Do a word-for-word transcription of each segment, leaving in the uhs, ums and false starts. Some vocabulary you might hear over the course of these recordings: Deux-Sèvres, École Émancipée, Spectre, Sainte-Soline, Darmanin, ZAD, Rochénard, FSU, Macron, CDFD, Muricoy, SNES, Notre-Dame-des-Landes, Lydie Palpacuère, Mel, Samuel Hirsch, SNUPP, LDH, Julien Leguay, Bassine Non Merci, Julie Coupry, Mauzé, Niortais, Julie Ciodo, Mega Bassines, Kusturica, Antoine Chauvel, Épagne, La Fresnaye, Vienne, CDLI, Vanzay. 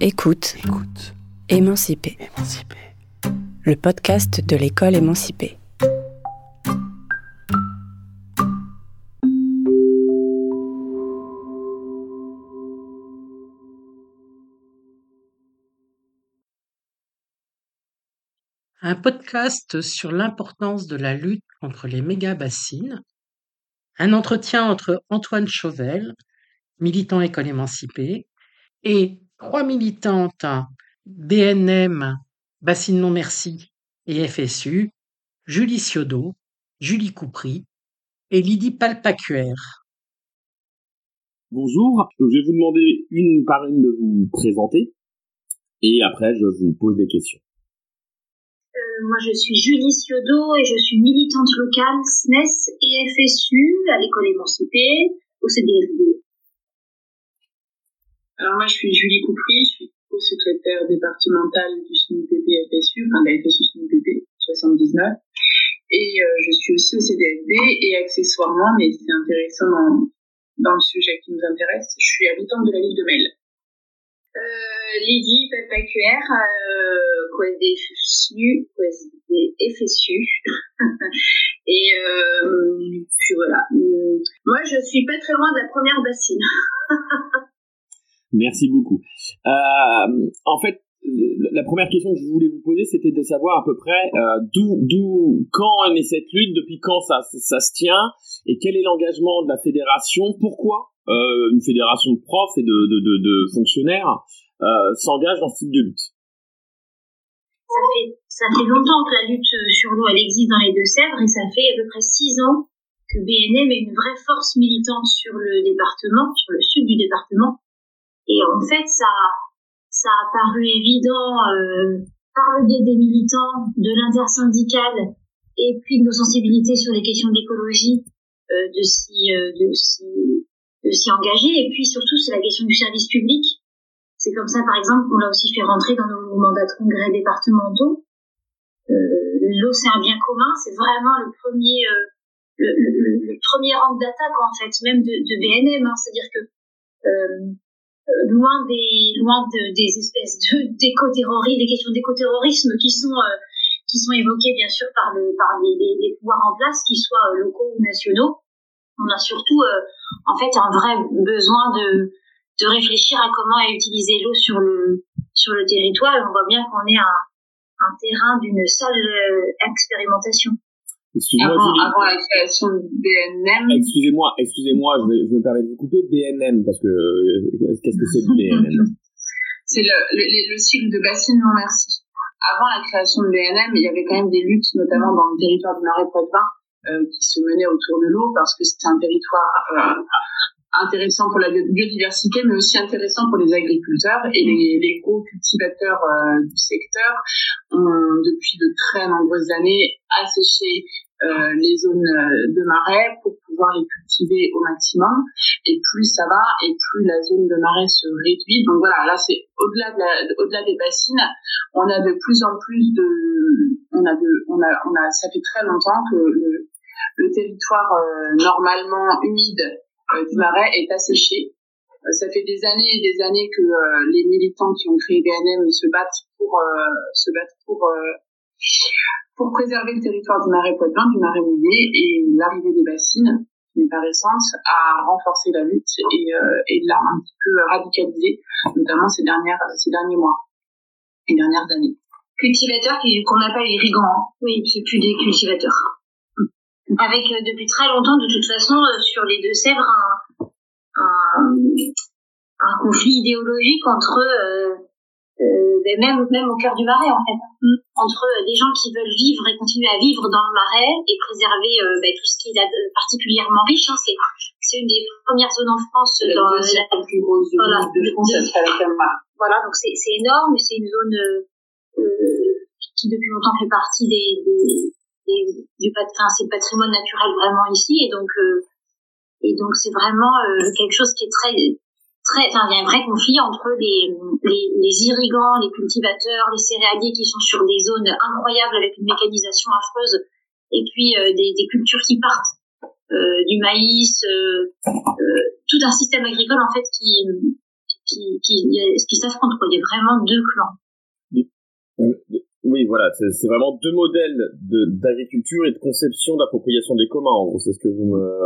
Écoute, Écoute. Émancipée. Émancipée. Le podcast de l'École Émancipée. Un podcast sur l'importance de la lutte contre les méga-bassines. Un entretien entre Antoine Chauvel, militant École Émancipée, et trois militantes B N M, Bassine Non Merci et F S U, Julie Ciodo, Julie Coupry et Lydie Palpacuère. Bonjour, je vais vous demander une par une de vous présenter et après je vous pose des questions. Euh, moi je suis Julie Ciodo et je suis militante locale S N E S et F S U à l'École Émancipée, au C D F D. Alors moi je suis Julie Coupry, je suis co-secrétaire départementale du S N U P P F S U, enfin de la F S U S N U P P soixante-dix-neuf, et euh, je suis aussi au C D F D et accessoirement, mais c'est intéressant dans, dans le sujet qui nous intéresse, je suis habitante de la ville de Mel. Euh, Lydie Palpacuère, euh, co-S D F S U, co-S D F S U, et euh, puis voilà. Moi je suis pas très loin de la première bassine. Merci beaucoup. Euh, en fait, la première question que je voulais vous poser, c'était de savoir à peu près euh, d'où, d'où, quand est née cette lutte, depuis quand ça, ça se tient, et quel est l'engagement de la fédération, pourquoi euh, une fédération de profs et de, de, de, de fonctionnaires euh, s'engage dans ce type de lutte. Ça fait, ça fait longtemps que la lutte sur l'eau, elle existe dans les Deux-Sèvres, et ça fait à peu près six ans que B N M est une vraie force militante sur le département, sur le sud du département. Et en fait, ça, ça a paru évident euh, par le biais des militants, de l'intersyndicale et puis de nos sensibilités sur les questions d'écologie, euh, de s'y, euh, de s'y, de s'y engager. Et puis surtout, c'est la question du service public. C'est comme ça, par exemple, qu'on l'a aussi fait rentrer dans nos mandats de congrès départementaux. Euh, l'eau, c'est un bien commun. C'est vraiment le premier, euh, le, le, le premier rang d'attaque en fait, même de, de B N M. Hein. C'est-à-dire que euh, loin des loin de, des espèces de d'écoterrorisme, des questions d'écoterrorisme qui sont euh, qui sont évoquées bien sûr par le par les, les, les pouvoirs en place, qu'ils soient locaux ou nationaux. On a surtout euh, en fait un vrai besoin de de réfléchir à comment utiliser l'eau sur le sur le territoire, et on voit bien qu'on est un un terrain d'une seule euh, expérimentation. Excusez-moi, avant, Julie. Avant la création de B N M. Excusez-moi, excusez-moi, je, vais, je me permets de vous couper. B N M, parce que euh, qu'est-ce que c'est B N M? C'est le, le, le cycle de Bassine Non Merci. Avant la création de B N M, il y avait quand même des luttes, notamment dans le territoire du Marais Poitevin, euh, qui se menaient autour de l'eau, parce que c'était un territoire euh, intéressant pour la biodiversité, mais aussi intéressant pour les agriculteurs et les, les gros cultivateurs euh, du secteur ont, depuis de très nombreuses années, asséché euh, les zones de marais pour pouvoir les cultiver au maximum. Et plus ça va, et plus la zone de marais se réduit. Donc voilà, là c'est au-delà de la, au-delà des bassines, on a de plus en plus de, on a de, on a, on a, ça fait très longtemps que le, le territoire euh, normalement humide Euh, du marais est asséché. Euh, ça fait des années et des années que euh, les militants qui ont créé B N M se battent pour euh, se battent pour euh, pour préserver le territoire du Marais Poitevin, du Marais mouillé, et l'arrivée des bassines, qui n'est pas récente, a renforcé la lutte et euh, et l'a un petit peu radicalisée, notamment ces dernières ces derniers mois et dernières années. Cultivateurs qu'on appelle irrigants. Oui, c'est plus des cultivateurs. Avec euh, depuis très longtemps, de toute façon, euh, sur les Deux-Sèvres, un, un, un conflit idéologique entre, euh, euh, ben même, même au cœur du marais en fait, entre euh, des gens qui veulent vivre et continuer à vivre dans le marais et préserver euh, ben, tout ce qui est particulièrement riche. Hein, c'est, c'est une des premières zones en France. La dans, deuxième la plus grosse zone voilà, de France après la Camargue. Voilà, donc c'est, c'est énorme, c'est une zone euh, euh, qui depuis longtemps fait partie des, des Et du pat- enfin, c'est le patrimoine naturel vraiment ici, et donc euh, et donc c'est vraiment euh, quelque chose qui est très très enfin il y a un vrai conflit entre les, les les irrigants, les cultivateurs, les céréaliers qui sont sur des zones incroyables avec une mécanisation affreuse, et puis euh, des des cultures qui partent, euh, du maïs, euh, euh, tout un système agricole en fait qui qui, qui, qui s'affrontent, quoi. Il y a vraiment deux clans. Oui, voilà, c'est, c'est vraiment deux modèles de, d'agriculture et de conception d'appropriation des communs, en gros, c'est ce que vous me...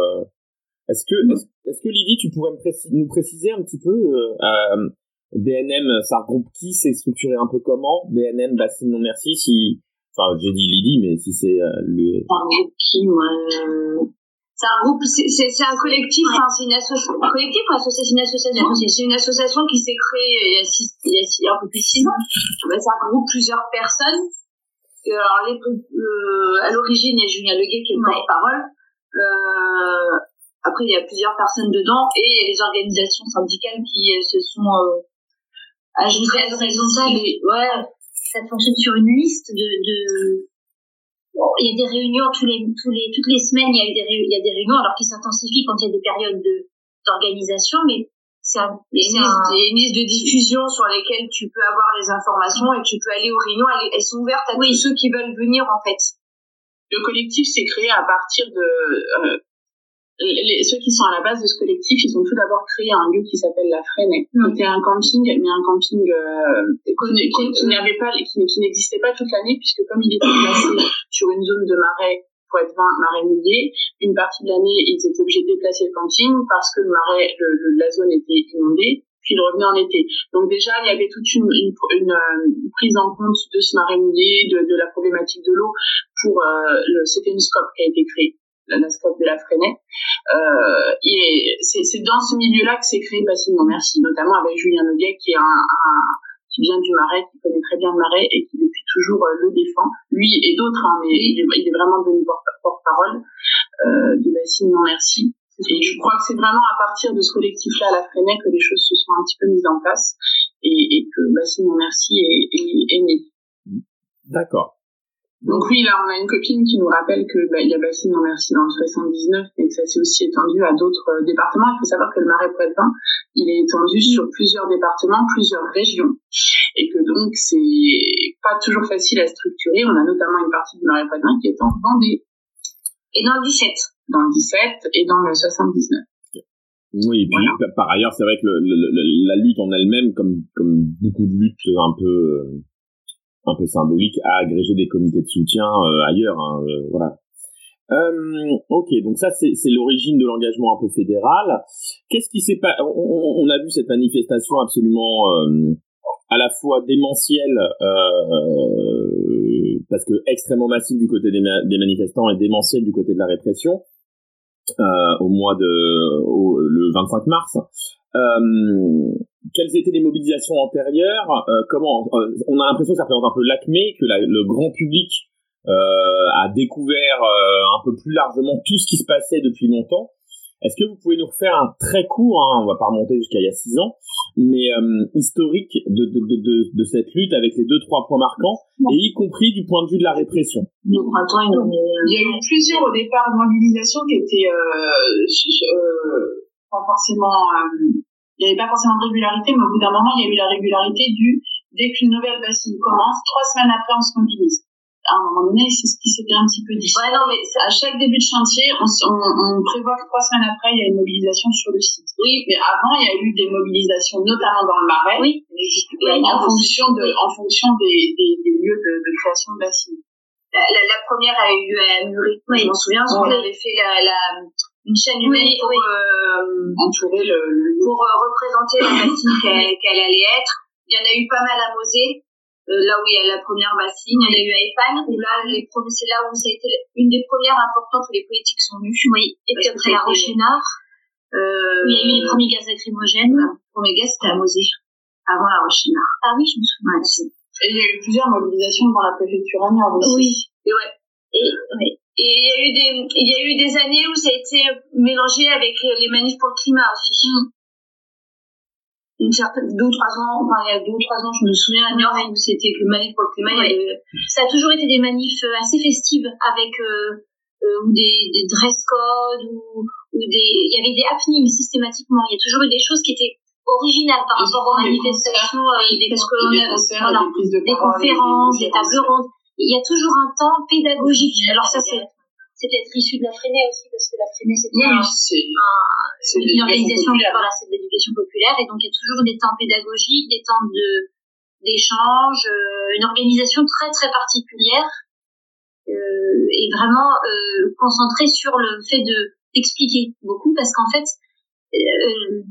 Est-ce que, est-ce, est-ce que Lydie, tu pourrais me préciser, nous préciser un petit peu euh, B N M, ça regroupe qui, c'est structuré un peu comment, B N M, Bassine Non Merci, si... Enfin, j'ai dit Lydie, mais si c'est euh, le... Ça regroupe qui, moi euh... Ça regroupe, c'est, c'est, c'est un collectif, hein, c'est une association, un collectif ou association, une association, c'est une association qui s'est créée il y a, six, il y a six, un peu plus de six ans. Ben, ça regroupe plusieurs personnes. Et alors, les, euh, à l'origine, il y a Julien Leguay qui est le ouais. porte-parole. Euh, après, il y a plusieurs personnes dedans et il y a les organisations syndicales qui se sont euh, ajoutées à raison de ça. Ouais. Ça fonctionne sur une liste de, de... Bon, il y a des réunions tous les, tous les, toutes les semaines, il y a des, il y a des réunions, alors qui s'intensifient quand il y a des périodes de, d'organisation, mais c'est un, il y a une liste de diffusion sur lesquelles tu peux avoir les informations et tu peux aller aux réunions, elles, elles sont ouvertes à oui. tous ceux qui veulent venir, en fait. Le collectif s'est créé à partir de, euh, les, ceux qui sont à la base de ce collectif, ils ont tout d'abord créé un lieu qui s'appelle La Fresnaye. C'était un camping, mais un camping euh, qui, qui n'avait pas, qui, qui n'existait pas toute l'année, puisque comme il était placé sur une zone de marais Poitevin, marais mouillé, une partie de l'année ils étaient obligés de déplacer le camping parce que le marais, le, le, la zone était inondée, puis il revenait en été. Donc déjà il y avait toute une, une, une, une prise en compte de ce marais mouillé, de, de la problématique de l'eau. Pour euh, le, c'était une S C O P qui a été créée. La S N U P P de La Fresnaye. Euh, et c'est, c'est dans ce milieu-là que s'est créé Bassine Non Merci, notamment avec Julien Leguay, qui est un, un, qui vient du Marais, qui connaît très bien le Marais et qui depuis toujours euh, le défend. Lui et d'autres, hein, mais il est, il est vraiment devenu porte-parole euh, de Bassine Non Merci. Et je crois que c'est vraiment à partir de ce collectif-là à La Fresnaye que les choses se sont un petit peu mises en place et, et que Bassine Non Merci est, est, est née. D'accord. Donc oui, là, on a une copine qui nous rappelle que bah, il y a Bassine Non Merci dans le soixante-dix-neuf, mais que ça s'est aussi étendu à d'autres euh, départements. Il faut savoir que le Marais Poitevin, il est étendu sur plusieurs départements, plusieurs régions, et que donc c'est pas toujours facile à structurer. On a notamment une partie du Marais Poitevin qui est en Vendée. Et dans le dix-sept. Dans le dix-sept et dans le soixante-dix-neuf. Oui, et puis voilà. Par ailleurs, c'est vrai que le, le, la lutte en elle-même, comme, comme beaucoup de luttes un peu... Euh... un peu symbolique, à agréger des comités de soutien euh, ailleurs, hein, euh, voilà. Euh, ok, donc ça, c'est, c'est l'origine de l'engagement un peu fédéral. Qu'est-ce qui s'est passé ? On, on a vu cette manifestation absolument euh, à la fois démentielle, euh, parce que extrêmement massive du côté des, ma- des manifestants et démentielle du côté de la répression, euh, au mois de... Au, le vingt-cinq mars. Euh, Quelles étaient les mobilisations antérieures euh, Comment euh, on a l'impression que ça représente un peu l'acmé, que la, le grand public euh, a découvert euh, un peu plus largement tout ce qui se passait depuis longtemps. Est-ce que vous pouvez nous refaire un très court, hein, on va pas remonter jusqu'à il y a six ans, mais euh, historique de, de, de, de, de cette lutte avec les deux trois points marquants, et y compris du point de vue de la répression. Donc, attends, il, y a... il y a eu plusieurs au départ mobilisations qui étaient euh, euh, pas forcément. Euh... Il n'y avait pas forcément de régularité, mais au bout d'un moment, il y a eu la régularité du dès qu'une nouvelle bassine commence, trois semaines après, on se mobilise. À un moment donné, c'est ce qui s'était un petit peu dit. Ouais, non, mais à chaque début de chantier, on, on, on prévoit que trois semaines après, il y a une mobilisation sur le site. Oui, mais avant, il y a eu des mobilisations, notamment dans le Marais, oui. Et, et en, fonction de, en fonction des, des, des lieux de, de création de bassines. La, la, la première a eu lieu à Muricoy. Oui. Je m'en souviens, on ouais. avait fait la... la... une chaîne humaine oui, pour, oui. Euh, entourer le, le... pour euh, représenter la bassine qu'elle, qu'elle allait être. Il y en a eu pas mal à Mauzé, euh, là où il y a la première bassine. Il y en a eu à Épagne, où là, les premiers, c'est là où ça a été une des premières importantes où les politiques sont venus. Oui, et puis après à Rochénard. Euh, il y a eu les premiers gaz lacrymogènes. Le premier gaz, c'était à Mauzé, avant la Rochénard. Ah oui, je me souviens. Ouais, et il y a eu plusieurs mobilisations devant la préfecture à Niortais. Oui, et ouais. Et, ouais. Et il y a eu des, il y a eu des années où ça a été mélangé avec les manifs pour le climat aussi. Mm. Une certaine, deux ou trois ans, enfin, il y a deux ou trois ans, je me souviens, à Niortais, où c'était que le manif pour le climat, ouais. il y avait, ça a toujours été des manifs assez festives avec, euh, euh, ou des, des dress codes, ou, ou des, il y avait des happenings systématiquement. Il y a toujours eu des choses qui étaient originales par rapport aux manifestations, et des, parce qu'on a, voilà, des conférences, des tables rondes. Il y a toujours un temps pédagogique. Alors ça, c'est, C'est peut-être issu de la Frenée aussi, parce que la Frenée, c'est oui, un, c'est, un, c'est une organisation qui voilà, c'est de l'éducation populaire, et donc il y a toujours des temps pédagogiques, des temps de, d'échange, euh, une organisation très très particulière, euh, et vraiment euh, concentrée sur le fait de d'expliquer beaucoup, parce qu'en fait, euh,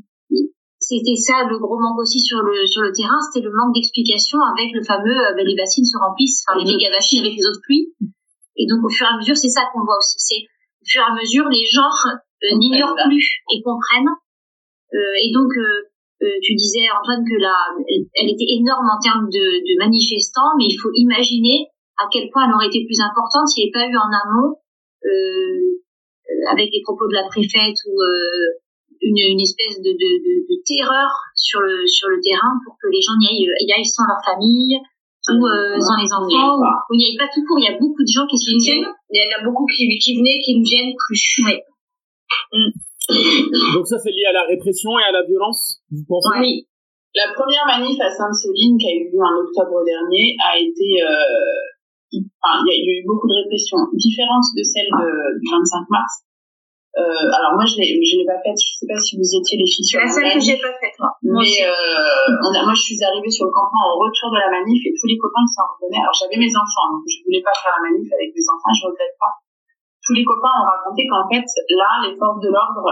c'était ça le gros manque aussi sur le sur le terrain, c'était le manque d'explication avec le fameux euh, les bassines se remplissent, enfin les méga bassines avec les eaux de pluie. Et donc, au fur et à mesure, c'est ça qu'on voit aussi. C'est au fur et à mesure, les gens euh, n'ignorent plus et comprennent. Euh, et donc, euh, euh, tu disais, Antoine, que la, elle était énorme en termes de, de manifestants, mais il faut imaginer à quel point elle aurait été plus importante s'il n'y avait pas eu en amont, euh, avec les propos de la préfète ou euh, une, une espèce de, de, de, de terreur sur le, sur le terrain pour que les gens y aillent, y aillent sans leur famille, ou euh, sans les enfants, ou, où il n'y avait pas tout court. Il y a beaucoup de gens qui se viennent. Il y en a beaucoup qui, qui venaient, qui ne viennent plus. Oui. Mm. Donc ça, c'est lié à la répression et à la violence, vous pensez? Oui. La première manif à Sainte-Soline qui a eu lieu en octobre dernier a été... Euh, il, enfin, il y a eu beaucoup de répression, différente de celle de, du vingt-cinq mars. Euh, alors moi, je ne l'ai, je l'ai pas faite. Je ne sais pas si vous étiez les filles sur la manif. La seule que je n'ai pas faite, moi. Mais euh, on a, moi, je suis arrivée sur le campement au retour de la manif et tous les copains qui s'en revenaient. Alors j'avais mes enfants, donc je ne voulais pas faire la manif avec mes enfants, je ne regrette pas. Tous les copains ont raconté qu'en fait, là, les forces de l'ordre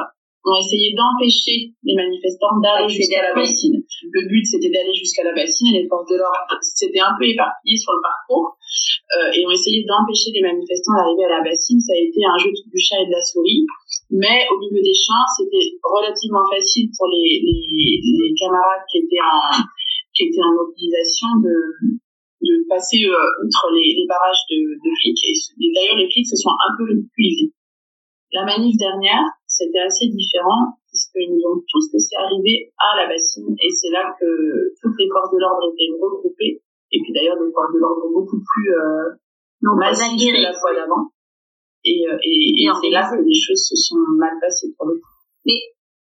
ont essayé d'empêcher les manifestants d'aller ah, jusqu'à la bassine. Le but, c'était d'aller jusqu'à la bassine et les forces de l'ordre s'étaient un peu éparpillées sur le parcours euh, et ont essayé d'empêcher les manifestants d'arriver à la bassine. Ça a été un jeu du chat et de la souris. Mais au milieu des champs, c'était relativement facile pour les, les, les camarades qui étaient en, qui étaient en mobilisation de, de passer euh, outre les, les barrages de, de flics. Et, et d'ailleurs, les flics se sont un peu recueillis. La manif dernière, c'était assez différent puisqu'ils nous ont tous laissé arriver à la bassine et c'est là que toutes les forces de l'ordre étaient regroupées. Et puis d'ailleurs, des forces de l'ordre beaucoup plus euh, massives que la fois d'avant. Et, et, et, et c'est là que les choses se sont mal passées pour le coup. Mais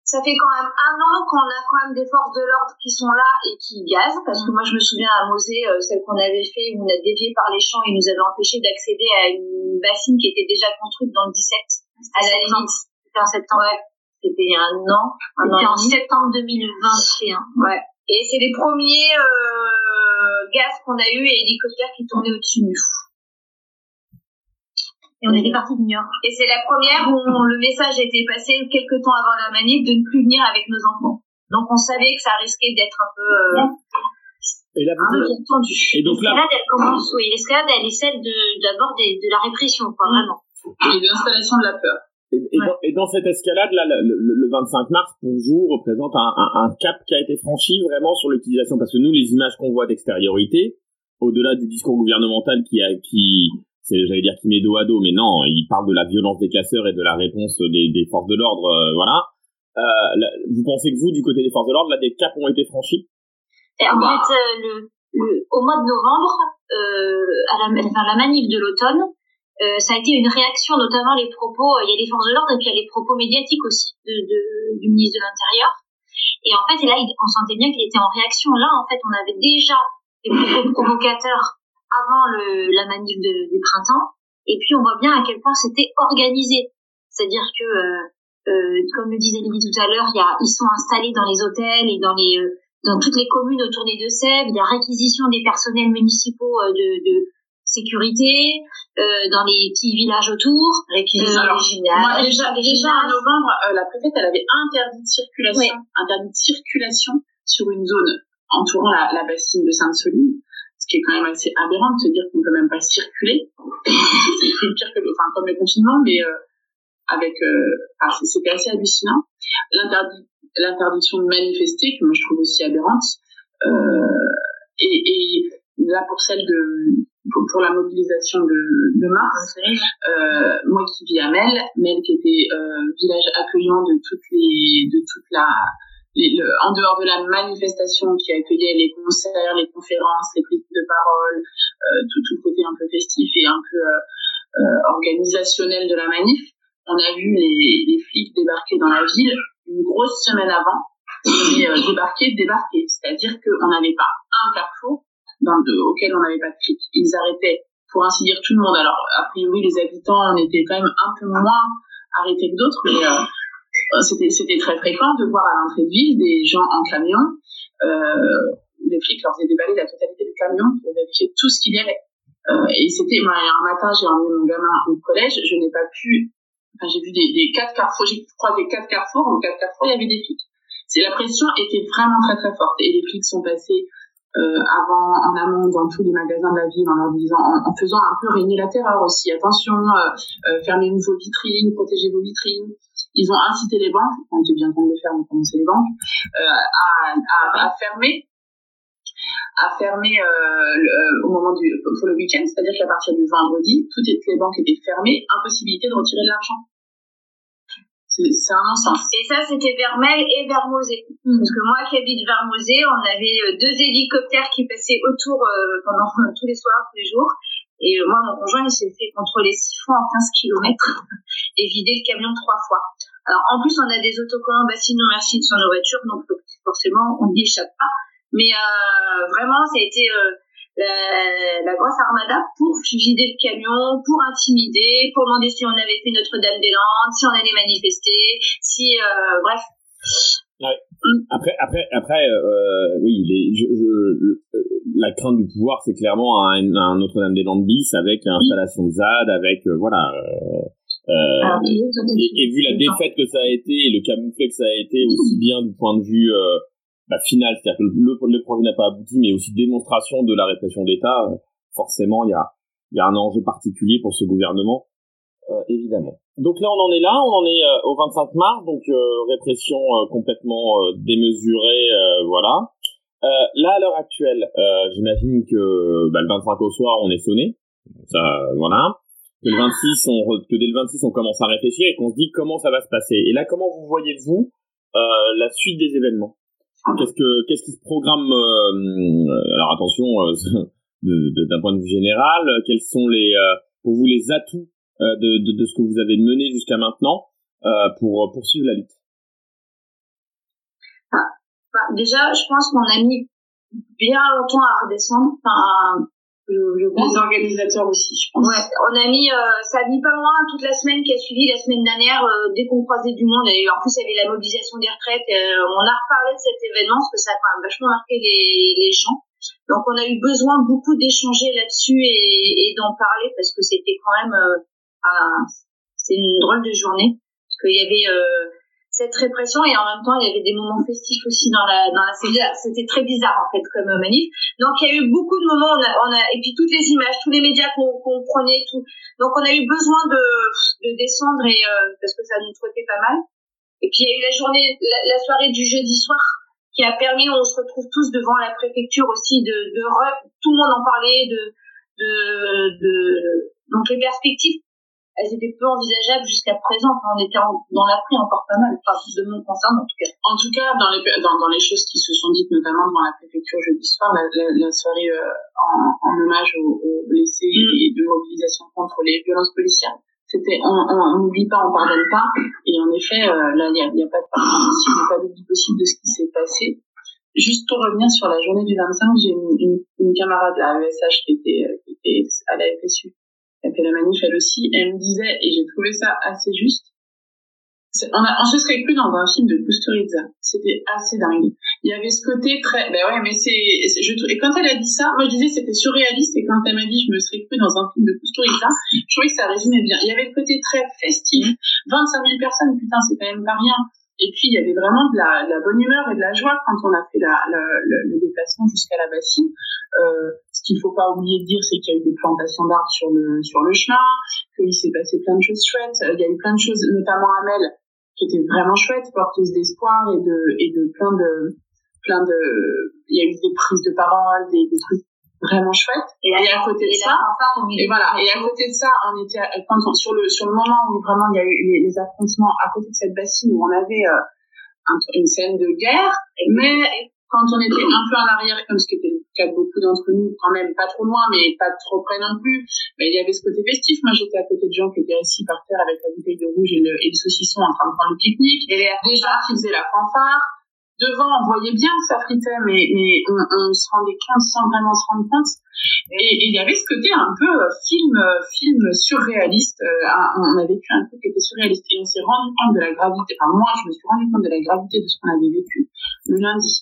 ça fait quand même un an qu'on a quand même des forces de l'ordre qui sont là et qui gazent, parce que moi je me souviens à Mauzé, euh, celle qu'on avait fait où on a dévié par les champs et nous avait empêché d'accéder à une bassine qui était déjà construite dans le dix-sept, à la limite. C'était en septembre. Ouais. C'était il y a un an. Un C'était an en septembre deux mille vingt et un. Ouais. Et c'est les premiers euh, gaz qu'on a eu et hélicoptères qui tournaient au-dessus de nous. Et on était parti de Niortais. Et c'est la première où on, le message était passé quelques temps avant la manif de ne plus venir avec nos enfants. Donc on savait que ça risquait d'être un peu euh, et là, un peu tendu. Et donc l'escalade, là... elle commence. Oui, l'escalade, elle est celle de d'abord des, de la répression, quoi, vraiment. Et de l'installation de la peur. Et, et, ouais. dans, et dans cette escalade, là, le, le vingt-cinq mars, pour vous, représente un, un, un cap qui a été franchi vraiment sur l'utilisation, parce que nous, les images qu'on voit d'extériorité, au-delà du discours gouvernemental qui a qui C'est, j'allais dire qu'il met dos à dos, mais non, il parle de la violence des casseurs et de la réponse des, des forces de l'ordre, euh, voilà. Euh, là, vous pensez que vous, du côté des forces de l'ordre, là, des caps ont été franchis? Et en bah. fait, euh, le, le, au mois de novembre, euh, à la, enfin, la manif de l'automne, euh, ça a été une réaction, notamment les propos, il y a les forces de l'ordre et puis il y a les propos médiatiques aussi de, de, du ministre de l'Intérieur. Et en fait, et là, on sentait bien qu'il était en réaction. Là, en fait, on avait déjà des propos provocateurs avant le, la manif de, du printemps, et puis on voit bien à quel point c'était organisé. C'est-à-dire que, euh, euh, comme le disait Lydie tout à l'heure, y a, ils sont installés dans les hôtels et dans, les, euh, dans toutes les communes autour des Deux-Sèvres, il y a réquisition des personnels municipaux euh, de, de sécurité, euh, dans les petits villages autour. Réquisition euh, originale. Moi, déjà, déjà en novembre, euh, la préfète, elle avait interdit de circulation, oui. interdit de circulation sur une zone entourant la, la bassine de Sainte-Soline. Ce qui est quand même assez aberrant de se dire qu'on peut même pas circuler. C'est plus pire que le, enfin, comme le confinement, mais, euh, avec, euh, ah, c'était assez hallucinant. L'interdit, l'interdiction de manifester, que moi je trouve aussi aberrante, euh, et, et là pour celle de, pour, pour la mobilisation de, de mars, euh, moi qui vis à Mel, Mel qui était, euh, village accueillant de toutes les, de toute la, Les, le, en dehors de la manifestation qui accueillait les concerts, les conférences, les prises de parole, euh, tout, tout le côté un peu festif et un peu euh, euh, organisationnel de la manif, on a vu les, les flics débarquer dans la ville une grosse semaine avant, et euh, débarquer, débarquer. C'est-à-dire qu'on n'avait pas un carrefour dans le, auquel on n'avait pas de flics. Ils arrêtaient pour ainsi dire, tout le monde. Alors, a priori, les habitants, on était quand même un peu moins arrêtés que d'autres, mais euh, c'était, c'était très fréquent de voir à l'entrée de ville des gens en camion, euh, où les flics leur faisaient déballer la totalité du camion pour vérifier tout ce qu'il y avait. Euh, et c'était, moi, un matin, j'ai emmené mon gamin au collège, je n'ai pas pu, enfin, j'ai vu des, des quatre carrefours, j'ai croisé quatre carrefours, aux quatre carrefours, il y avait des flics. C'est, la pression était vraiment très très forte, et les flics sont passés, euh, avant, en amont, dans tous les magasins de la ville, en leur disant, en, en faisant un peu régner la terreur aussi, attention, euh, euh, fermez vos vitrines, protégez vos vitrines. Ils ont incité les banques, on était bien en train de le faire, on commençait les banques, euh, à, à, à fermer, à fermer euh, le, au moment du pour le week-end, c'est-à-dire qu'à partir du vendredi, toutes les banques étaient fermées, impossibilité de retirer de l'argent. C'est, c'est un non-sens. Et ça, c'était vers Mel et vers Mauzé. Mmh. Parce que moi, qui habite vers Mauzé, on avait deux hélicoptères qui passaient autour euh, pendant euh, tous les soirs, tous les jours. Et euh, moi, mon conjoint, il s'est fait contrôler six fois en quinze kilomètres et vider le camion trois fois. Alors, en plus, on a des autocollants Bassine Non Merci sur nos voitures, donc forcément, on n'y échappe pas. Mais euh, vraiment, ça a été euh, la, la grosse armada pour vider le camion, pour intimider, pour demander si on avait fait Notre-Dame-des-Landes, si on allait manifester, si... Euh, bref. Ouais. Mm. Après, après, après, euh, oui, les, je, je, la crainte du pouvoir, c'est clairement un, un Notre-Dame-des-Landes bis avec installation de Z A D, avec, euh, voilà... Euh, Euh, Alors, et, et vu la défaite que ça a été, et le camouflet que ça a été, aussi bien du point de vue... Euh, bah, final, c'est-à-dire que le, le projet n'a pas abouti, mais aussi démonstration de la répression d'État. Forcément, il y a, il y a un enjeu particulier pour ce gouvernement, euh, évidemment. Donc là, on en est là, on en est euh, au vingt-cinq mars, donc euh, répression euh, complètement euh, démesurée, euh, voilà. Euh, là, à l'heure actuelle, euh, j'imagine que bah, le vingt-cinq au soir, on est sonné, ça, euh, voilà. Que le vingt-six, on re- que dès le vingt-six, on commence à réfléchir et qu'on se dit comment ça va se passer. Et là, comment vous voyez-vous euh, la suite des événements? Qu'est-ce que qu'est-ce qui se programme euh, alors attention euh, de, de, d'un point de vue général, quels sont les euh, pour vous les atouts euh, de, de de ce que vous avez mené jusqu'à maintenant euh, pour poursuivre la lutte? Ah, bah, déjà, je pense qu'on a mis bien longtemps à redescendre. Enfin, le, le les organisateurs aussi, je pense. Ouais, on a mis, euh, ça a mis pas loin toute la semaine qui a suivi, la semaine dernière, euh, dès qu'on croisait du monde, et en plus, il y avait la mobilisation des retraites, euh, on a reparlé de cet événement, parce que ça a quand même vachement marqué les, les gens. Donc, on a eu besoin beaucoup d'échanger là-dessus et, et d'en parler, parce que c'était quand même, euh, un, c'est une drôle de journée, parce qu'il y avait, euh, cette répression, et en même temps, il y avait des moments festifs aussi dans la, dans la C D L I. C'était très bizarre, en fait, comme manif. Donc, il y a eu beaucoup de moments, on a, on a, et puis toutes les images, tous les médias qu'on, qu'on prenait, tout. Donc, on a eu besoin de, de descendre et, euh, parce que ça nous trottait pas mal. Et puis, il y a eu la journée, la, la soirée du jeudi soir, qui a permis, on se retrouve tous devant la préfecture aussi, de, de, de tout le monde en parlait, de, de, de, donc les perspectives, elles étaient peu envisageables jusqu'à présent. Enfin, on était en, dans l'appris encore pas mal, enfin, de mon concern en tout cas. En tout cas, dans les, dans, dans les choses qui se sont dites, notamment devant la préfecture jeudi soir, la, la, la soirée euh, en, en hommage aux, aux blessés et de mobilisation contre les violences policières, c'était on n'oublie pas, on pardonne pas. Et en effet, euh, là, il n'y a, y a pas de pardon possible, pas d'oubli possible de ce qui s'est passé. Juste pour revenir sur la journée du vingt-cinq, j'ai une, une, une camarade de la E S H qui était, qui était à la F S U. Elle fait la manif, elle aussi, elle me disait, et j'ai trouvé ça assez juste, c'est, on, a, on se serait cru dans un film de Kusturica. C'était assez dingue. Il y avait ce côté très, ben ouais, mais c'est, c'est je, et quand elle a dit ça, moi je disais c'était surréaliste, et quand elle m'a dit je me serais cru dans un film de Kusturica, je trouvais que ça résumait bien. Il y avait le côté très festif, vingt-cinq mille personnes, putain, c'est quand même pas rien. Et puis, il y avait vraiment de la, de la bonne humeur et de la joie quand on a fait la, la, le, le déplacement jusqu'à la bassine. Euh, ce qu'il faut pas oublier de dire, c'est qu'il y a eu des plantations d'arbres sur le, sur le chemin, qu'il s'est passé plein de choses chouettes. Il y a eu plein de choses, notamment à Mel, qui étaient vraiment chouettes, porteuses d'espoir et de, et de plein de, plein de, il y a eu des prises de parole, des, des trucs vraiment chouettes. Et, et à côté de ça, et voilà. Et à côté de ça, on était, quand on, sur le, sur le moment où vraiment il y a eu les, les affrontements à côté de cette bassine où on avait, euh, un, une scène de guerre, mais, quand on était un peu en arrière, comme ce qui était le cas de beaucoup d'entre nous, quand même, pas trop loin, mais pas trop près non plus, mais il y avait ce côté festif. Moi, j'étais à côté de gens qui étaient assis par terre avec la bouteille de rouge et le, et le saucisson en train de prendre le pique-nique. Et des gens qui faisaient la fanfare. devant, on voyait bien que ça fritait, mais, mais on, on se rendait compte sans vraiment se rendre compte. Et il y avait ce côté un peu film, film surréaliste. On a vécu un truc qui était surréaliste et on s'est rendu compte de la gravité. Enfin, moi, je me suis rendu compte de la gravité de ce qu'on avait vécu le lundi.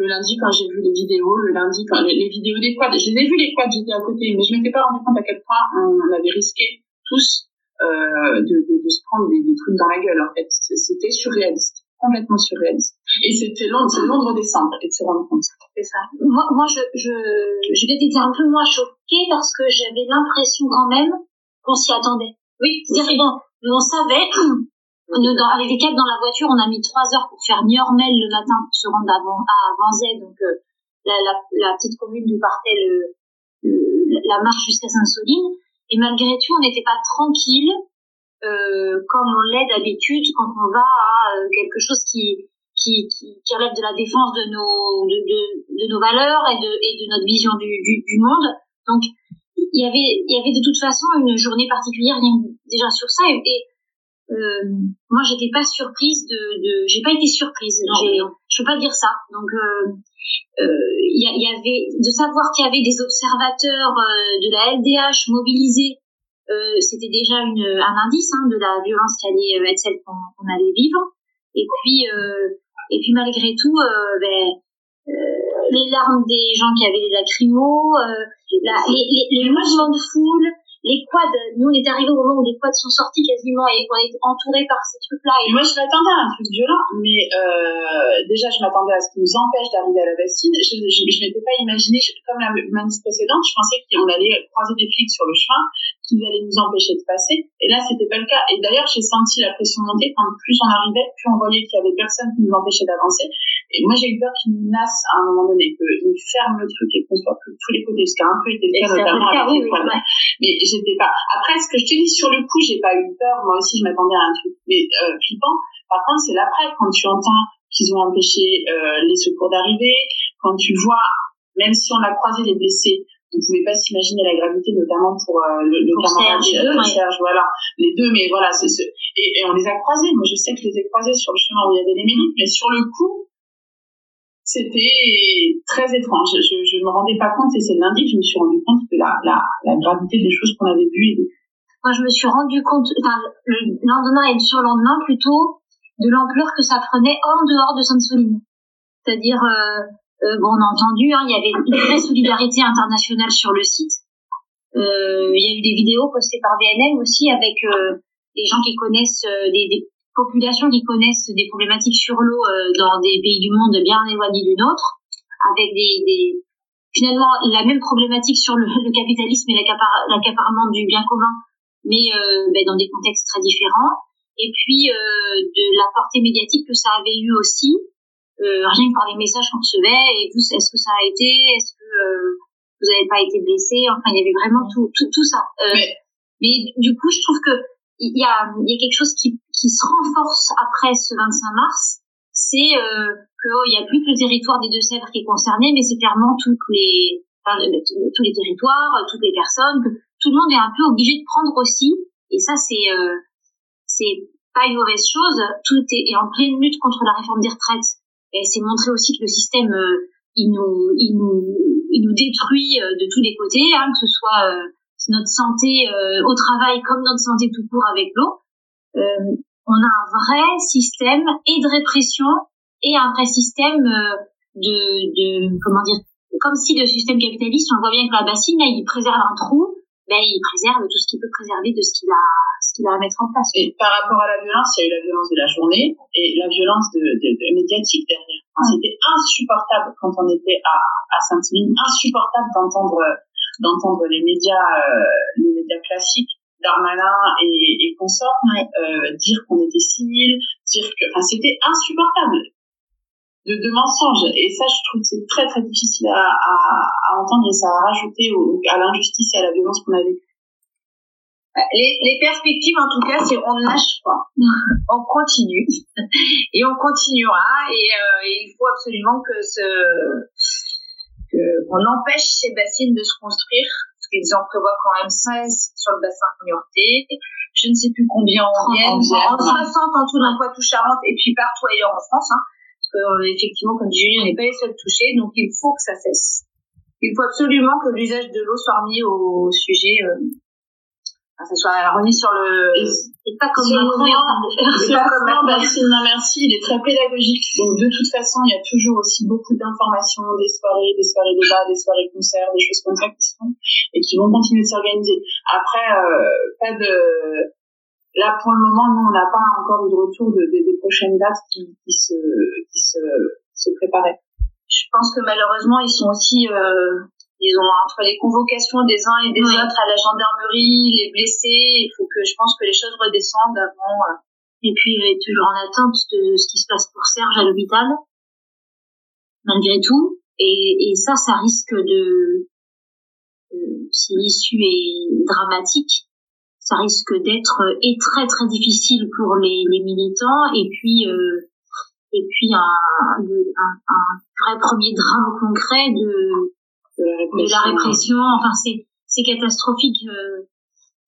Le lundi, quand j'ai vu les vidéos, le lundi, quand les, les vidéos des quads, je les ai vues les quads, j'étais à côté, mais je ne m'étais pas rendu compte à quel point on avait risqué tous euh, de, de, de se prendre des, des trucs dans la gueule, en fait. C'était surréaliste, complètement surréaliste. Et c'était long, c'est Londres décembre, et de se rendre compte. C'est ça. Moi, moi je, je, je vais être un peu moins choquée parce que j'avais l'impression quand même qu'on s'y attendait. Oui, c'est-à-dire, bon, on savait. Nous, dans, avec les quatre dans la voiture, on a mis trois heures pour faire Niortais le matin pour se rendre à, à Vanzay, donc euh, la, la, la petite commune d'où partait le, le, la marche jusqu'à Sainte-Soline. Et malgré tout, on n'était pas tranquille euh, comme on l'est d'habitude quand on va à euh, quelque chose qui, qui, qui, qui relève de la défense de nos, de, de, de nos valeurs et de, et de notre vision du, du, du monde. Donc, il y avait, il y avait de toute façon une journée particulière rien déjà sur ça. Et, et, Euh, moi, j'étais pas surprise de, de, j'ai pas été surprise. J'ai, je peux pas dire ça. Donc, euh, il euh, y, y avait de savoir qu'il y avait des observateurs euh, de la L D H mobilisés, euh, c'était déjà une, un indice hein, de la violence qui allait euh, être celle qu'on, qu'on allait vivre. Et puis, euh, et puis malgré tout, euh, ben, euh, les larmes des gens qui avaient des lacrymos, euh, la, les, les, les mouvements de foule. Les quads, nous on est arrivés au moment où les quads sont sortis quasiment et on est entourés par ces trucs-là. Et moi je m'attendais à un truc violent, mais euh, déjà je m'attendais à ce qui nous empêche d'arriver à la Bassine. Je ne m'étais pas imaginé, comme la manif précédente, je pensais qu'on allait croiser des flics sur le chemin, qu'ils allaient nous empêcher de passer. Et là c'était pas le cas. Et d'ailleurs j'ai senti la pression monter quand plus on arrivait, plus on voyait qu'il y avait personne qui nous empêchait d'avancer. Et moi j'ai eu peur qu'ils nous nassent à un moment donné, qu'ils nous ferment le truc et qu'on soit plus de tous les côtés, ce qui a un peu été le cas notamment avec les quads. Mais j'étais pas. Après, ce que je t'ai dit sur le coup, j'ai pas eu peur. Moi aussi, je m'attendais à un truc mais euh, flippant. Par contre, c'est l'après, quand tu entends qu'ils ont empêché euh, les secours d'arriver, quand tu vois, même si on a croisé les blessés, on pouvait pas s'imaginer la gravité, notamment pour euh, le, le pour camarade Serge, euh, Serge, voilà, les deux. Mais voilà, c'est ce et, et on les a croisés. Moi, je sais que je les ai croisés sur le chemin où il y avait les milices, mais sur le coup. C'était très étrange. Je ne me rendais pas compte, et c'est lundi que je me suis rendu compte de la, la, la gravité des choses qu'on avait vues. Moi, je me suis rendu compte, enfin, le lendemain et le surlendemain plutôt, de l'ampleur que ça prenait en dehors de Sainte-Soline. C'est-à-dire, euh, euh, bon, on a entendu, hein, il y avait une vraie solidarité internationale sur le site. Euh, il y a eu des vidéos postées par B N M aussi avec euh, des gens qui connaissent euh, des... des populations qui connaissent des problématiques sur l'eau euh, dans des pays du monde bien éloignés du nôtre, avec des, des finalement la même problématique sur le, le capitalisme et l'accapar- l'accaparement du bien commun, mais euh, ben, dans des contextes très différents. Et puis euh, de la portée médiatique que ça avait eu aussi, euh, rien que par les messages qu'on recevait. Et vous, est-ce que ça a été, est-ce que euh, vous n'avez pas été blessé? Enfin, il y avait vraiment tout, tout, tout ça. Euh, mais... mais du coup, je trouve que il y a, il y a quelque chose qui, qui se renforce après ce vingt-cinq mars, c'est euh, qu'il n'y a plus que le territoire des Deux-Sèvres qui est concerné, mais c'est clairement toutes les, enfin, tous les territoires, toutes les personnes, que tout le monde est un peu obligé de prendre aussi. Et ça, c'est, euh, c'est pas une mauvaise chose. Tout est en pleine lutte contre la réforme des retraites. Et c'est montrer aussi que le système, euh, il nous, il nous, il nous détruit de tous les côtés, hein, que ce soit... Euh, notre santé euh, au travail comme notre santé tout court avec l'eau, euh, on a un vrai système et de répression et un vrai système euh, de, de, comment dire, comme si le système capitaliste, on voit bien que la Bassine, là, il préserve un trou, ben, il préserve tout ce qu'il peut préserver de ce qu'il a, ce qu'il a à mettre en place. Et par rapport à la violence, il y a eu la violence de la journée et la violence de, de, de médiatique derrière. Enfin, c'était insupportable quand on était à, à Sainte-Soline, insupportable d'entendre d'entendre les médias, euh, les médias classiques, Darmanin et, et consorts, ouais. euh, dire qu'on était six mille, dire que, enfin, c'était insupportable de, de mensonges. Et ça, je trouve que c'est très, très difficile à, à, à entendre et ça a rajouté au, à l'injustice et à la violence qu'on a vécue. Les, les perspectives, en tout cas, c'est on ne lâche pas. On continue. Et on continuera. Et, euh, et il faut absolument que ce, qu'on empêche ces bassines de se construire, parce qu'ils en prévoient quand même seize sur le bassin Niortais, je ne sais plus combien en Vienne, en soixante en tout d'un Poitou-Charentes, et puis partout ailleurs en France, hein, que, effectivement, comme Julie, on n'est pas les seuls touchés, donc il faut que ça cesse. Il faut absolument que l'usage de l'eau soit remis au sujet, euh, enfin, ça soit remis sur le... Et, et pas comme Macron est en train de faire. C'est pas comme Macron, Bassine Non Merci, il est très pédagogique. Donc, de toute façon, il y a toujours aussi beaucoup d'informations, des soirées, des soirées débats, des soirées concerts, des choses comme ça qui se font et qui vont continuer de s'organiser. Après, euh, pas de... Là, pour le moment, nous, on n'a pas encore eu de retour de, de, des prochaines dates qui, qui, se, qui se, se préparaient. Je pense que malheureusement, ils sont aussi, euh, ils ont entre les convocations des uns et des oui. autres à la gendarmerie, les blessés, il faut que je pense que les choses redescendent avant. Euh. Et puis, il est toujours en attente de ce qui se passe pour Serge à l'hôpital, malgré tout. Et, et ça, ça risque de, euh, si l'issue est dramatique, ça risque d'être et très très difficile pour les, les militants et puis euh, et puis un, un, un vrai premier drame concret de de la répression, de la répression. Enfin c'est c'est catastrophique euh,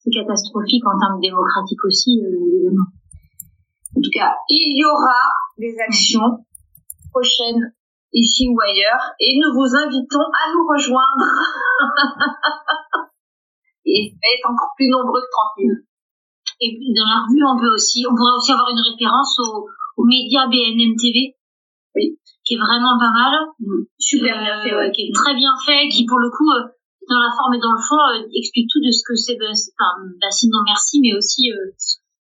c'est catastrophique en termes démocratiques aussi euh, évidemment. En tout cas il y aura des actions prochaines ici ou ailleurs et nous vous invitons à nous rejoindre. Et ça va être encore plus nombreux que trente mille. Et puis dans la revue, on peut aussi, on pourrait aussi avoir une référence aux au médias B N M T V, oui, qui est vraiment pas mal, mmh. super euh, bien fait, ouais. qui est très bien fait, qui pour le coup, euh, dans la forme et dans le fond, euh, explique tout de ce que c'est, enfin, Bassine Non Merci, mais aussi euh,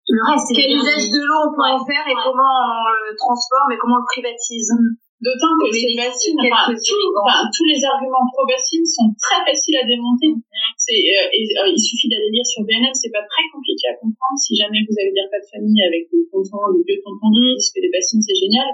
tout le reste. Quel usage de l'eau on peut ouais, en faire et ouais. comment on le transforme et comment on le privatise. Mmh. D'autant que c'est Bassine, enfin, tous, enfin, tous les arguments pro-Bassine sont très faciles à démonter. C'est, euh, et, euh, il suffit d'aller lire sur B N M, c'est pas très compliqué à comprendre. Si jamais vous avez des repas de famille avec des tontons, des vieux tontons qui disent que les Bassines c'est génial,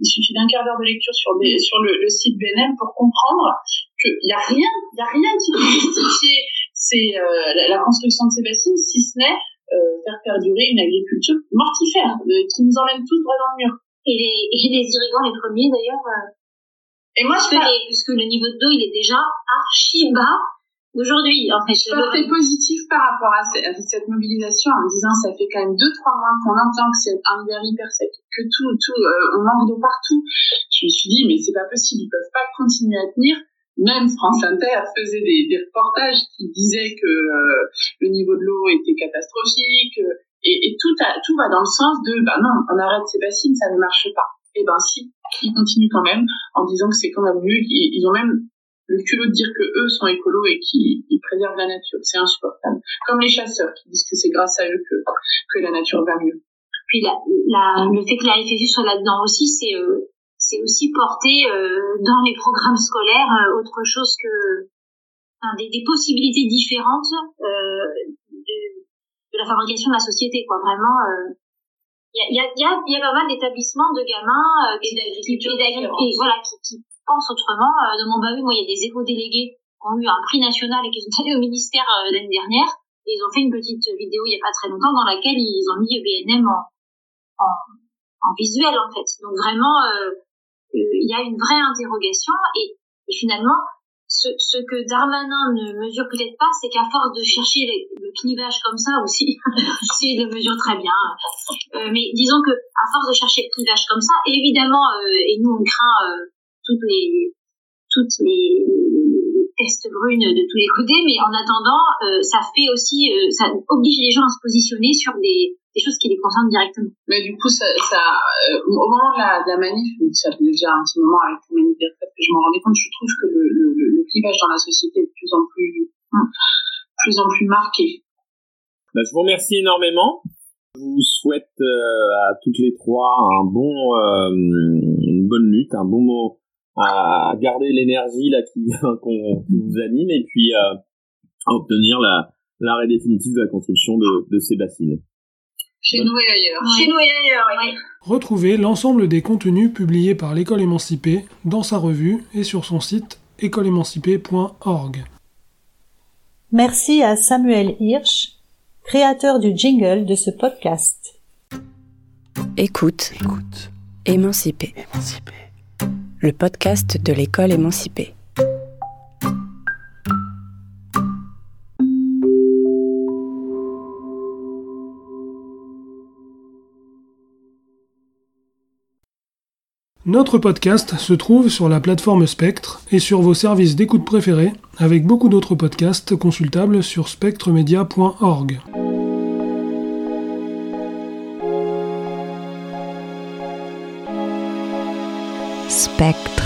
il suffit d'un quart d'heure de lecture sur, des, sur le, le site B N M pour comprendre qu'il n'y a rien, il n'y a rien qui peut justifier c'est, euh, la, la construction de ces Bassines, si ce n'est euh, faire perdurer une agriculture mortifère euh, qui nous emmène tous droit dans le mur. Et les, et les irrigants les premiers d'ailleurs. Euh, et moi puisque, je les, puisque le niveau d'eau il est déjà archi bas aujourd'hui en fait. Je suis très positif par rapport à, ce, à cette mobilisation en me disant ça fait quand même deux trois mois qu'on entend que c'est un hiver hyper sec, que tout tout euh, on manque d'eau partout. Je me suis dit mais c'est pas possible, ils peuvent pas continuer à tenir. Même France Inter faisait des, des reportages qui disaient que euh, le niveau de l'eau était catastrophique. Euh, Et, et tout, a, tout va dans le sens de, ben non, on arrête ces bassines, ça ne marche pas. Et ben si, ils continuent quand même en disant que c'est quand même mieux. Ils, ils ont même le culot de dire que eux sont écolos et qu'ils ils préservent la nature. C'est insupportable. Comme les chasseurs qui disent que c'est grâce à eux que, que la nature va mieux. Puis la, la, le fait que la F S U soit là-dedans aussi, c'est, euh, c'est aussi porter euh, dans les programmes scolaires euh, autre chose que enfin, des, des possibilités différentes euh, de, de la fabrication de la société, quoi. Vraiment, il euh, y, a, y, a, y a pas mal d'établissements de gamins euh, qui, qui, qui, et, voilà, qui, qui pensent autrement. Euh, dans mon bahut, moi, il y a des éco-délégués qui ont eu un prix national et qui sont allés au ministère euh, l'année dernière. Et ils ont fait une petite vidéo il n'y a pas très longtemps dans laquelle ils ont mis B N M en, en, en visuel, en fait. Donc, vraiment, il euh, euh, y a une vraie interrogation. Et, et finalement, Ce, ce que Darmanin ne mesure peut-être pas, c'est qu'à force de chercher les, le clivage comme ça aussi, s'il le mesure très bien, euh, mais disons que à force de chercher le clivage comme ça, évidemment, euh, et nous on craint euh, toutes les toutes les pestes brunes de tous les côtés, mais en attendant, euh, ça fait aussi, euh, ça oblige les gens à se positionner sur des des choses qui les concernent directement. Mais du coup, ça, ça euh, au moment de la, de la manif, ça faisait déjà un petit moment avec la manif des retraites que je m'en rendais compte, je trouve que le, le, le clivage dans la société est de plus en plus, plus en plus marqué. Ben, je vous remercie énormément. Je vous souhaite euh, à toutes les trois un bon, euh, une bonne lutte, un bon mot à garder l'énergie là qui, qu'on, qui vous anime et puis euh, à obtenir la, l'arrêt définitif de la construction de, de ces bassines. Chez nous et ailleurs. Ouais. Chez nous et ailleurs, oui. Retrouvez l'ensemble des contenus publiés par l'École Émancipée dans sa revue et sur son site école émancipée point org. Merci à Samuel Hirsch, créateur du jingle de ce podcast. Écoute, écoute, Émancipée, Émancipée. Le podcast de l'École Émancipée. Notre podcast se trouve sur la plateforme Spectre et sur vos services d'écoute préférés, avec beaucoup d'autres podcasts consultables sur spectre media point org. Spectre.